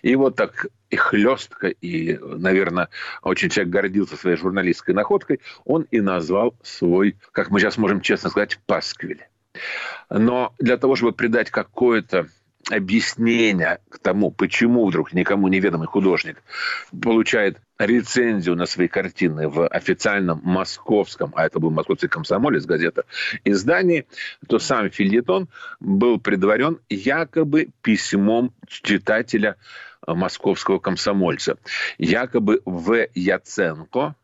И вот так и хлестко, и, наверное, очень человек гордился своей журналистской находкой, он и назвал свой, как мы сейчас можем честно сказать, пасквиль. Но для того, чтобы придать какое-то объяснение к тому, почему вдруг никому неведомый художник получает рецензию на свои картины в официальном московском, а это был московский «Комсомолец», газета, издании, то сам фельетон был предварен якобы письмом читателя московского «Комсомольца». Якобы В. Яценко,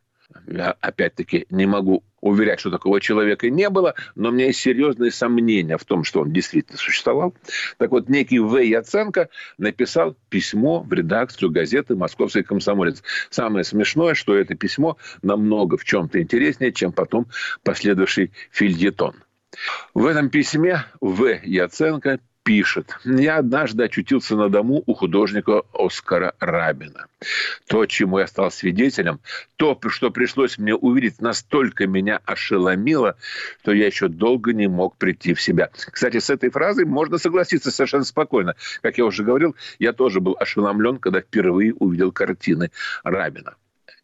я опять-таки не могу уверять, что такого человека не было, но у меня есть серьезные сомнения в том, что он действительно существовал. Так вот, некий В. Яценко написал письмо в редакцию газеты «Московский комсомолец». Самое смешное, что это письмо намного в чем-то интереснее, чем потом последовавший фельетон. В этом письме В. Яценко пишет: «Я однажды очутился на дому у художника Оскара Рабина. То, чему я стал свидетелем, то, что пришлось мне увидеть, настолько меня ошеломило, что я еще долго не мог прийти в себя». Кстати, с этой фразой можно согласиться совершенно спокойно. Как я уже говорил, я тоже был ошеломлен, когда впервые увидел картины Рабина.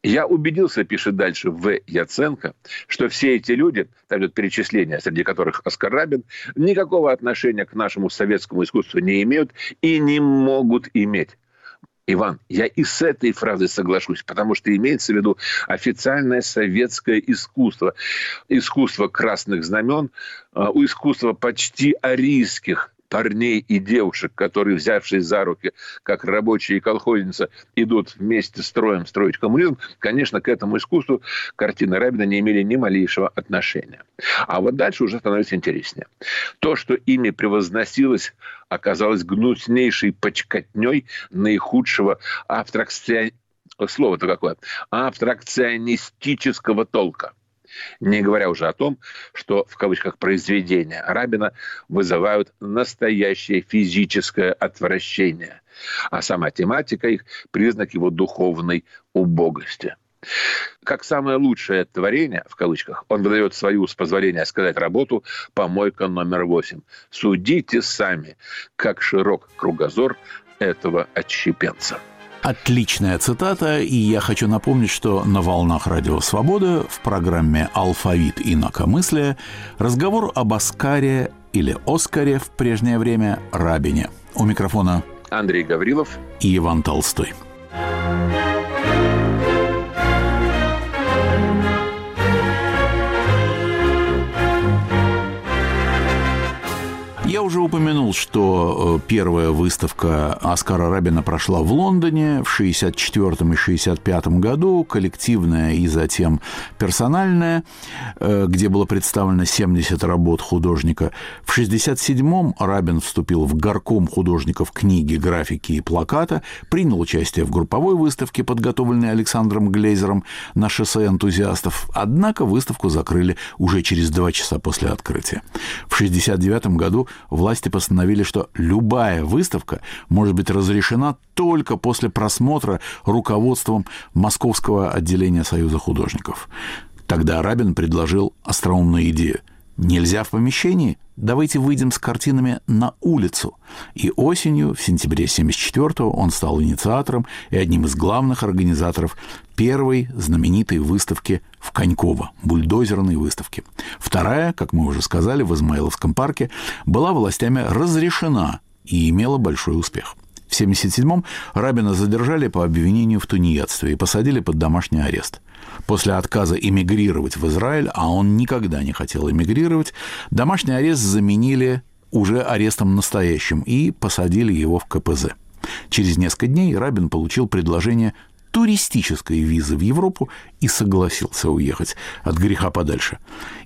«Я убедился, — пишет дальше В. Яценко, — что все эти люди, там идет перечисление, среди которых Оскар Рабин, никакого отношения к нашему советскому искусству не имеют и не могут иметь». Иван, я и с этой фразой соглашусь, потому что имеется в виду официальное советское искусство. Искусство красных знамен, у искусства почти арийских парней и девушек, которые, взявшись за руки, как рабочие и колхозницы, идут вместе с строем строить коммунизм, конечно, к этому искусству картины Рабина не имели ни малейшего отношения. А вот дальше уже становится интереснее. То, что ими превозносилось, оказалось гнуснейшей почкотней наихудшего абстракци... слово-то какое? абстракционистического толка. Не говоря уже о том, что, в кавычках, произведения Рабина вызывают настоящее физическое отвращение, а сама тематика их – признак его духовной убогости. Как самое лучшее творение, в кавычках, он выдает свою, с позволения сказать, работу «Помойка номер восемь». Судите сами, как широк кругозор этого отщепенца. Отличная цитата, и я хочу напомнить, что на волнах Радио Свобода в программе «Алфавит инакомыслия» разговор об Оскаре, или Оскаре в прежнее время, Рабине. У микрофона Андрей Гаврилов и Иван Толстой. Я уже упомянул, что первая выставка Оскара Рабина прошла в Лондоне в шестьдесят четвёртом и шестьдесят пятом году, коллективная и затем персональная, где было представлено семьдесят работ художника. В шестьдесят седьмом Рабин вступил в горком художников книги, графики и плаката, принял участие в групповой выставке, подготовленной Александром Глейзером на шоссе энтузиастов, однако выставку закрыли уже через два часа после открытия. В шестьдесят девятом году власти постановили, что любая выставка может быть разрешена только после просмотра руководством Московского отделения Союза художников. Тогда Рабин предложил остроумную идею. Нельзя в помещении? Давайте выйдем с картинами на улицу. И осенью, в сентябре семьдесят четвёртого, он стал инициатором и одним из главных организаторов первой знаменитой выставки в Коньково, бульдозерной выставки. Вторая, как мы уже сказали, в Измайловском парке, была властями разрешена и имела большой успех. В семьдесят седьмом Рабина задержали по обвинению в тунеядстве и посадили под домашний арест. После отказа эмигрировать в Израиль, а он никогда не хотел эмигрировать, домашний арест заменили уже арестом настоящим и посадили его в ка пэ зэ. Через несколько дней Рабин получил предложение туристической визы в Европу и согласился уехать от греха подальше.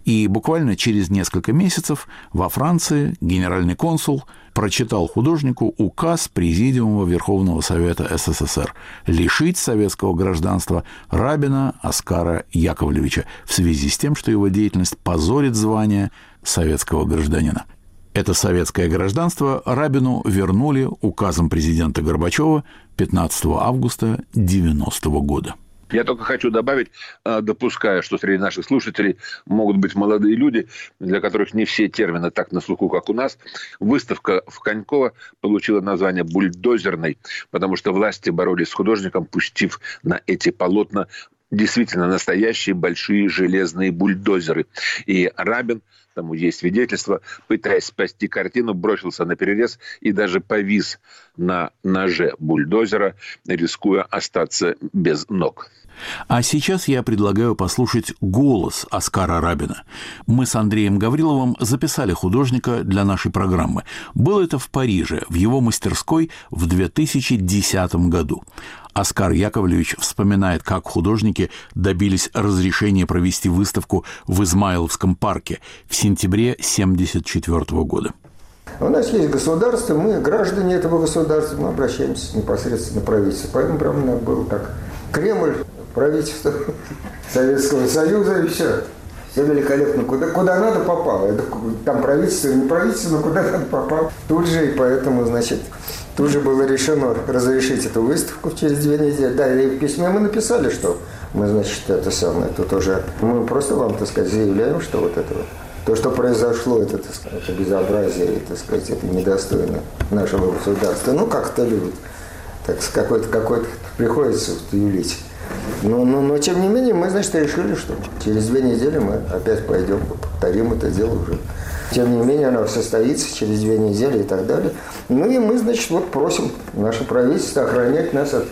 И буквально через несколько месяцев во Франции генеральный консул прочитал художнику указ Президиума Верховного Совета эс эс эс эр лишить советского гражданства Рабина Оскара Яковлевича в связи с тем, что его деятельность позорит звание советского гражданина. Это советское гражданство Рабину вернули указом президента Горбачева пятнадцатого августа девяностого года. Я только хочу добавить, допуская, что среди наших слушателей могут быть молодые люди, для которых не все термины так на слуху, как у нас. Выставка в Коньково получила название «бульдозерной», потому что власти боролись с художником, пустив на эти полотна действительно настоящие большие железные бульдозеры. И Рабин, тому есть свидетельство, пытаясь спасти картину, бросился на перерез и даже повис на ноже бульдозера, рискуя остаться без ног. А сейчас я предлагаю послушать голос Оскара Рабина. Мы с Андреем Гавриловым записали художника для нашей программы. Было это в Париже, в его мастерской в две тысячи десятом году. Оскар Яковлевич вспоминает, как художники добились разрешения провести выставку в Измайловском парке в сентябре тысяча девятьсот семьдесят четвёртого года. У нас есть государство, мы граждане этого государства, мы обращаемся непосредственно к правительству. Поэтому прямо нам было так. Кремль, правительство Советского Союза и все. Все великолепно. Куда, куда надо, попало. Это, там правительство, не правительство, но куда надо, попало. Тут же, и поэтому, значит, тут же было решено разрешить эту выставку через две недели. Да, и в письме мы написали, что мы, значит, это самое, тут уже, мы просто вам, так сказать, заявляем, что вот это вот. То, что произошло, это, так сказать, это безобразие, так сказать, это недостойно нашего государства. Ну, как-то любят. Так, с какой-то, какой-то приходится юлить. Но, но, но, тем не менее, мы, значит, решили, что через две недели мы опять пойдем, повторим это дело уже. Тем не менее, оно состоится через две недели и так далее. Ну, и мы, значит, вот просим наше правительство охранять нас от,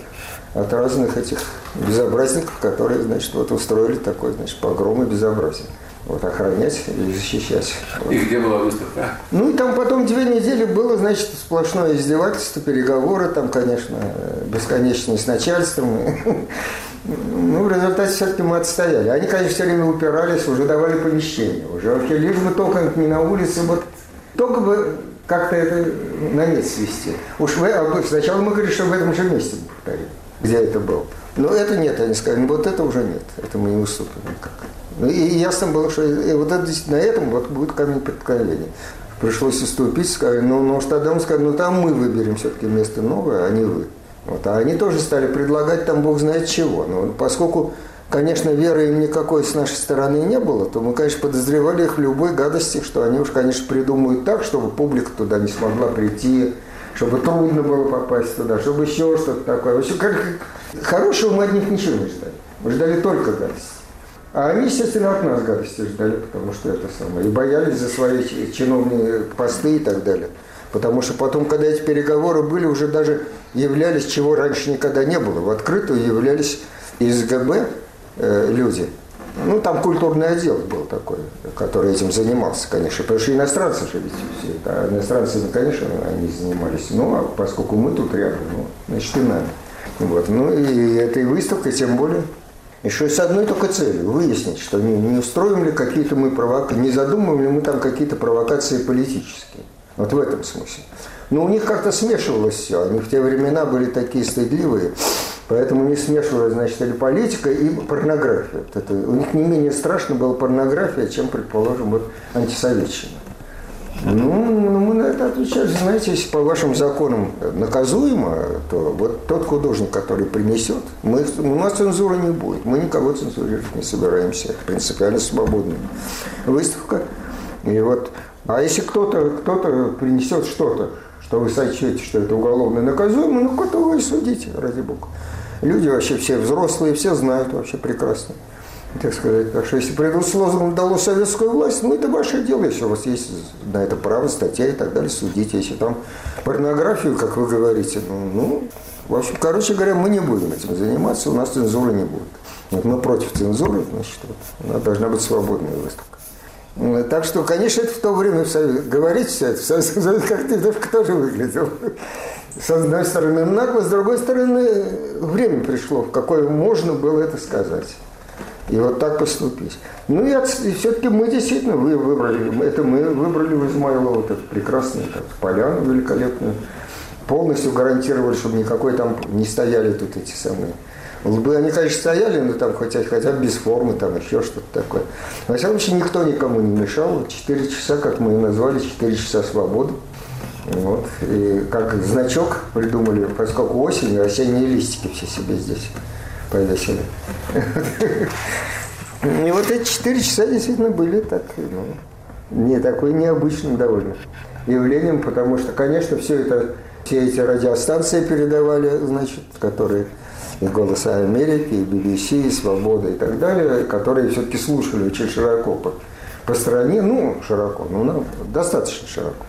от разных этих безобразников, которые, значит, вот устроили такой, значит, погром и безобразие. Вот охранять и защищать. Вот. И где была выставка? Ну, и там потом две недели было, значит, сплошное издевательство, переговоры там, конечно, бесконечные с начальством. Ну, в результате все-таки мы отстояли. Они, конечно, все время упирались, уже давали помещение. Уже вообще лишь бы только не на улице, вот только бы как-то это на нет свести. Уж вы, сначала мы говорили, что в этом же месте мы повторим, где это было. Но это нет, они сказали, ну, вот это уже нет, это мы не уступим никак. Ну, и ясно было, что и вот это, на этом вот будет камень преткновения. Пришлось уступить, сказали, ну, ну что тогда мы сказали, ну там мы выберем все-таки место новое, а не вы. Вот. А они тоже стали предлагать там бог знает чего. Но поскольку, конечно, веры им никакой с нашей стороны не было, то мы, конечно, подозревали их в любой гадости, что они уж, конечно, придумают так, чтобы публика туда не смогла прийти, чтобы трудно было попасть туда, чтобы еще что-то такое. Вообще, как, хорошего мы от них ничего не ждали. Мы ждали только гадости. А они, естественно, от нас гадости ждали, потому что это самое. И боялись за свои чиновные посты и так далее. Потому что потом, когда эти переговоры были, уже даже являлись, чего раньше никогда не было. В открытую являлись из ГБ э, люди. Ну, там культурный отдел был такой, который этим занимался, конечно. Потому что иностранцы же ведь все это. А иностранцы, конечно, они занимались. Ну, а поскольку мы тут рядом, ну, значит, и надо. Вот. Ну, и этой выставкой тем более... Еще с одной только целью – выяснить, что не, не устроим ли какие-то мы провокации, не задумываем ли мы там какие-то провокации политические. Вот в этом смысле. Но у них как-то смешивалось все. Они в те времена были такие стыдливые, поэтому у них смешивалась, значит, или политика, и порнография. Вот это, у них не менее страшно была порнография, чем, предположим, вот, антисоветчина. Ну, мы на это отвечали, знаете, если по вашим законам наказуемо, то вот тот художник, который принесет, мы, у нас цензуры не будет, мы никого цензурировать не собираемся, принципиально свободная выставка. И вот, а если кто-то, кто-то принесет что-то, что вы сочтете, что это уголовно наказуемо, ну, кого вы судите, ради бога. Люди вообще все взрослые, все знают вообще прекрасно. Так сказать, так что если придут с лозунгом «дало советскую власть», ну это ваше дело, если у вас есть на это право, статья и так далее, судите, если там порнографию, как вы говорите, ну, ну, в общем, короче говоря, мы не будем этим заниматься, у нас цензуры не будет. Вот мы против цензуры, значит, вот, у нас должна быть свободная выставка. Так что, конечно, это в то время в Совете, говорить все это в Советском Союзе, как ты, только тоже выглядел. С одной стороны нагло, с другой стороны время пришло, в какое можно было это сказать. И вот так поступить. Ну и, и все-таки мы действительно выбрали, это мы выбрали в Измайлово вот эту прекрасную так, поляну великолепную. Полностью гарантировали, чтобы никакой там не стояли тут эти самые лбы. Они, конечно, стояли, но там хотя, хотя без формы, там еще что-то такое. Во всяком случае, никто никому не мешал. Четыре часа, как мы и назвали, четыре часа свободы. Вот. И как значок придумали, поскольку осень, осенние листики все себе здесь повесили. И вот эти четыре часа действительно были так, ну, не такой необычным довольно явлением, потому что, конечно, все это, все эти радиостанции передавали, значит, которые и «Голос Америки», и би би си, и «Свобода» и так далее, которые все-таки слушали очень широко по, по стране, ну, широко, ну, ну, достаточно широко.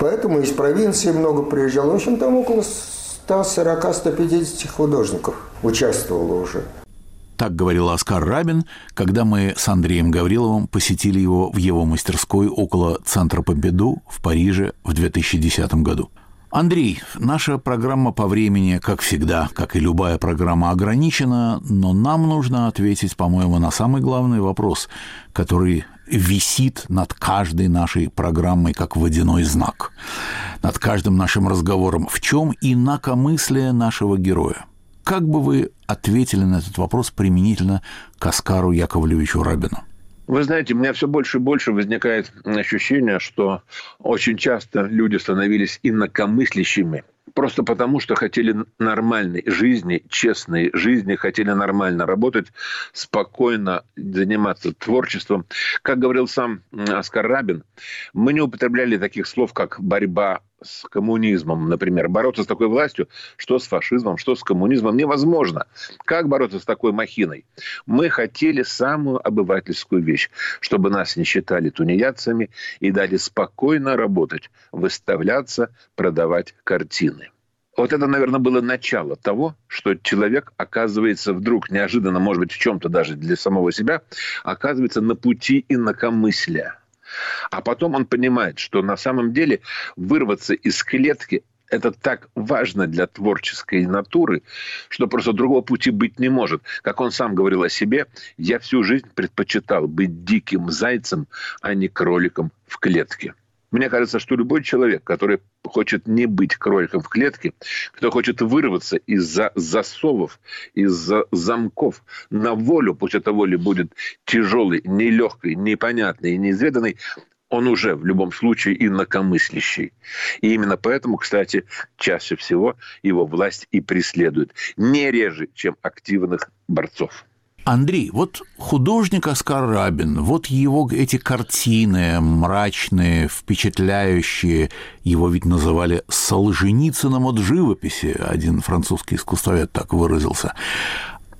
Поэтому из провинции много приезжало, в общем, там около сто сорок - сто пятьдесят художников участвовало уже. Так говорил Оскар Рабин, когда мы с Андреем Гавриловым посетили его в его мастерской около Центра Помпиду в Париже в две тысячи десятом году. Андрей, наша программа по времени, как всегда, как и любая программа, ограничена, но нам нужно ответить, по-моему, на самый главный вопрос, который висит над каждой нашей программой, как водяной знак, над каждым нашим разговором. В чем инакомыслие нашего героя? Как бы вы ответили на этот вопрос применительно к Оскару Яковлевичу Рабину? Вы знаете, у меня все больше и больше возникает ощущение, что очень часто люди становились инакомыслящими. Просто потому, что хотели нормальной жизни, честной жизни, хотели нормально работать, спокойно заниматься творчеством. Как говорил сам Оскар Рабин, мы не употребляли таких слов, как «борьба» с коммунизмом, например. Бороться с такой властью, что с фашизмом, что с коммунизмом, невозможно. Как бороться с такой махиной? Мы хотели самую обывательскую вещь, чтобы нас не считали тунеядцами и дали спокойно работать, выставляться, продавать картины. Вот это, наверное, было начало того, что человек оказывается вдруг неожиданно, может быть, в чем-то даже для самого себя, оказывается на пути инакомыслия. А потом он понимает, что на самом деле вырваться из клетки – это так важно для творческой натуры, что просто другого пути быть не может. Как он сам говорил о себе, я всю жизнь предпочитал быть диким зайцем, а не кроликом в клетке. Мне кажется, что любой человек, который хочет не быть кроликом в клетке, кто хочет вырваться из-за засовов, из-за замков на волю, пусть эта воля будет тяжелой, нелегкой, непонятной и неизведанной, он уже в любом случае инакомыслящий. И именно поэтому, кстати, чаще всего его власть и преследует. Не реже, чем активных борцов. Андрей, вот художник Оскар Рабин, вот его эти картины мрачные, впечатляющие, его ведь называли Солженицыным от живописи, один французский искусствовед так выразился.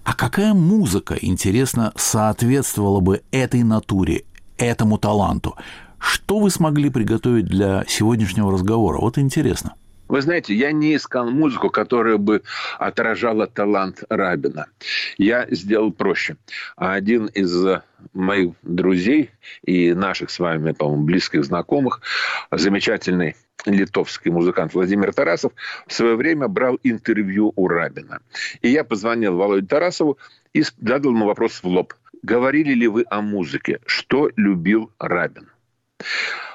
А какая музыка, интересно, соответствовала бы этой натуре, этому таланту? Что вы смогли приготовить для сегодняшнего разговора? Вот интересно. Вы знаете, я не искал музыку, которая бы отражала талант Рабина. Я сделал проще. Один из моих друзей и наших с вами, по-моему, близких знакомых, замечательный литовский музыкант Владимир Тарасов, в свое время брал интервью у Рабина. И я позвонил Володе Тарасову и задал ему вопрос в лоб. Говорили ли вы о музыке? Что любил Рабин?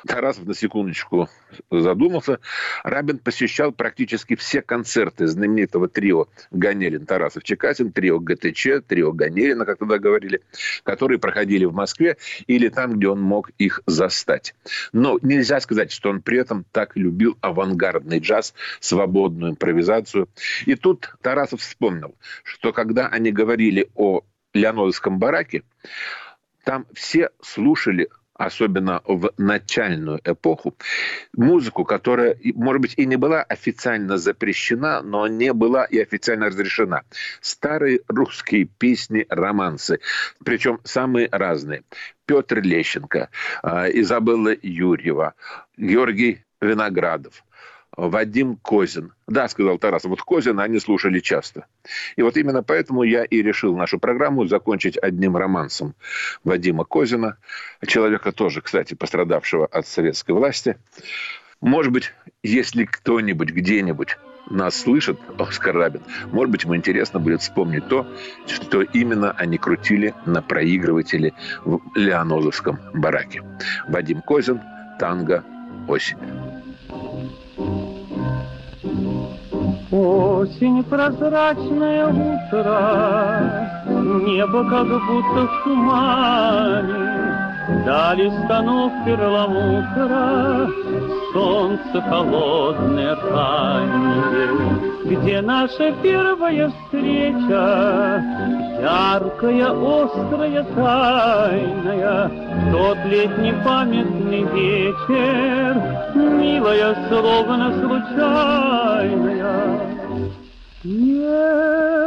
Тарасов на секундочку задумался. Рабин посещал практически все концерты знаменитого трио Ганелин-Тарасов-Чекасин, трио ГТЧ, трио Ганелина, как тогда говорили, которые проходили в Москве или там, где он мог их застать. Но нельзя сказать, что он при этом так любил авангардный джаз, свободную импровизацию. И тут Тарасов вспомнил, что когда они говорили о Леонидовском бараке, там все слушали, особенно в начальную эпоху, музыку, которая, может быть, и не была официально запрещена, но не была и официально разрешена. Старые русские песни, романсы, причем самые разные. Петр Лещенко, Изабелла Юрьева, Георгий Виноградов, Вадим Козин. Да, сказал Тарасов, вот Козина они слушали часто. И вот именно поэтому я и решил нашу программу закончить одним романсом Вадима Козина, человека тоже, кстати, пострадавшего от советской власти. Может быть, если кто-нибудь где-нибудь нас слышит, Оскар Рабин, может быть, ему интересно будет вспомнить то, что именно они крутили на проигрывателе в Лианозовском бараке. Вадим Козин, танго «Осень». Осень, прозрачное утро, небо как будто в тумане, дали станов перламутра, солнце холодное раннее. Где наша первая встреча, яркая, острая, тайная, тот летний памятный вечер, милая, словно случайная. Не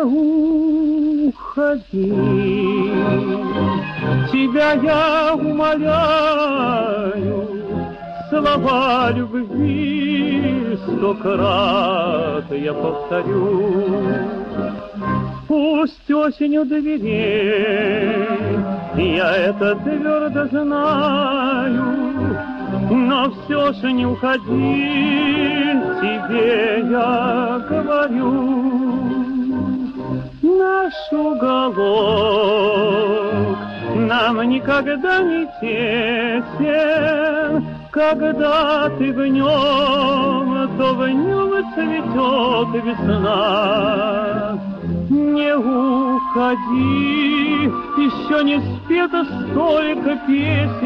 уходи, тебя я умоляю, слова любви сто крат я повторю. Пусть осенью доверей, я это твердо знаю, но все же не уходи, тебе я говорю. Наш уголок нам никогда не тесен, когда ты в нем, то в нем цветет весна. Не уходи. Уходи, еще не спето столько песен,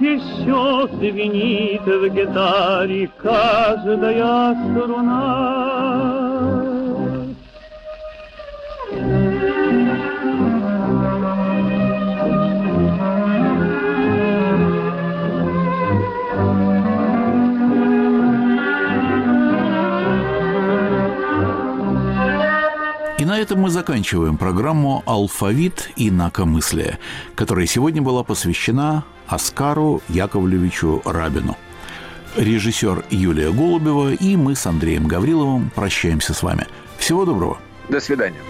еще звенит в гитаре каждая струна. И на этом мы заканчиваем программу «Алфавит инакомыслия», которая сегодня была посвящена Оскару Яковлевичу Рабину. Режиссер Юлия Голубева и мы с Андреем Гавриловым прощаемся с вами. Всего доброго. До свидания.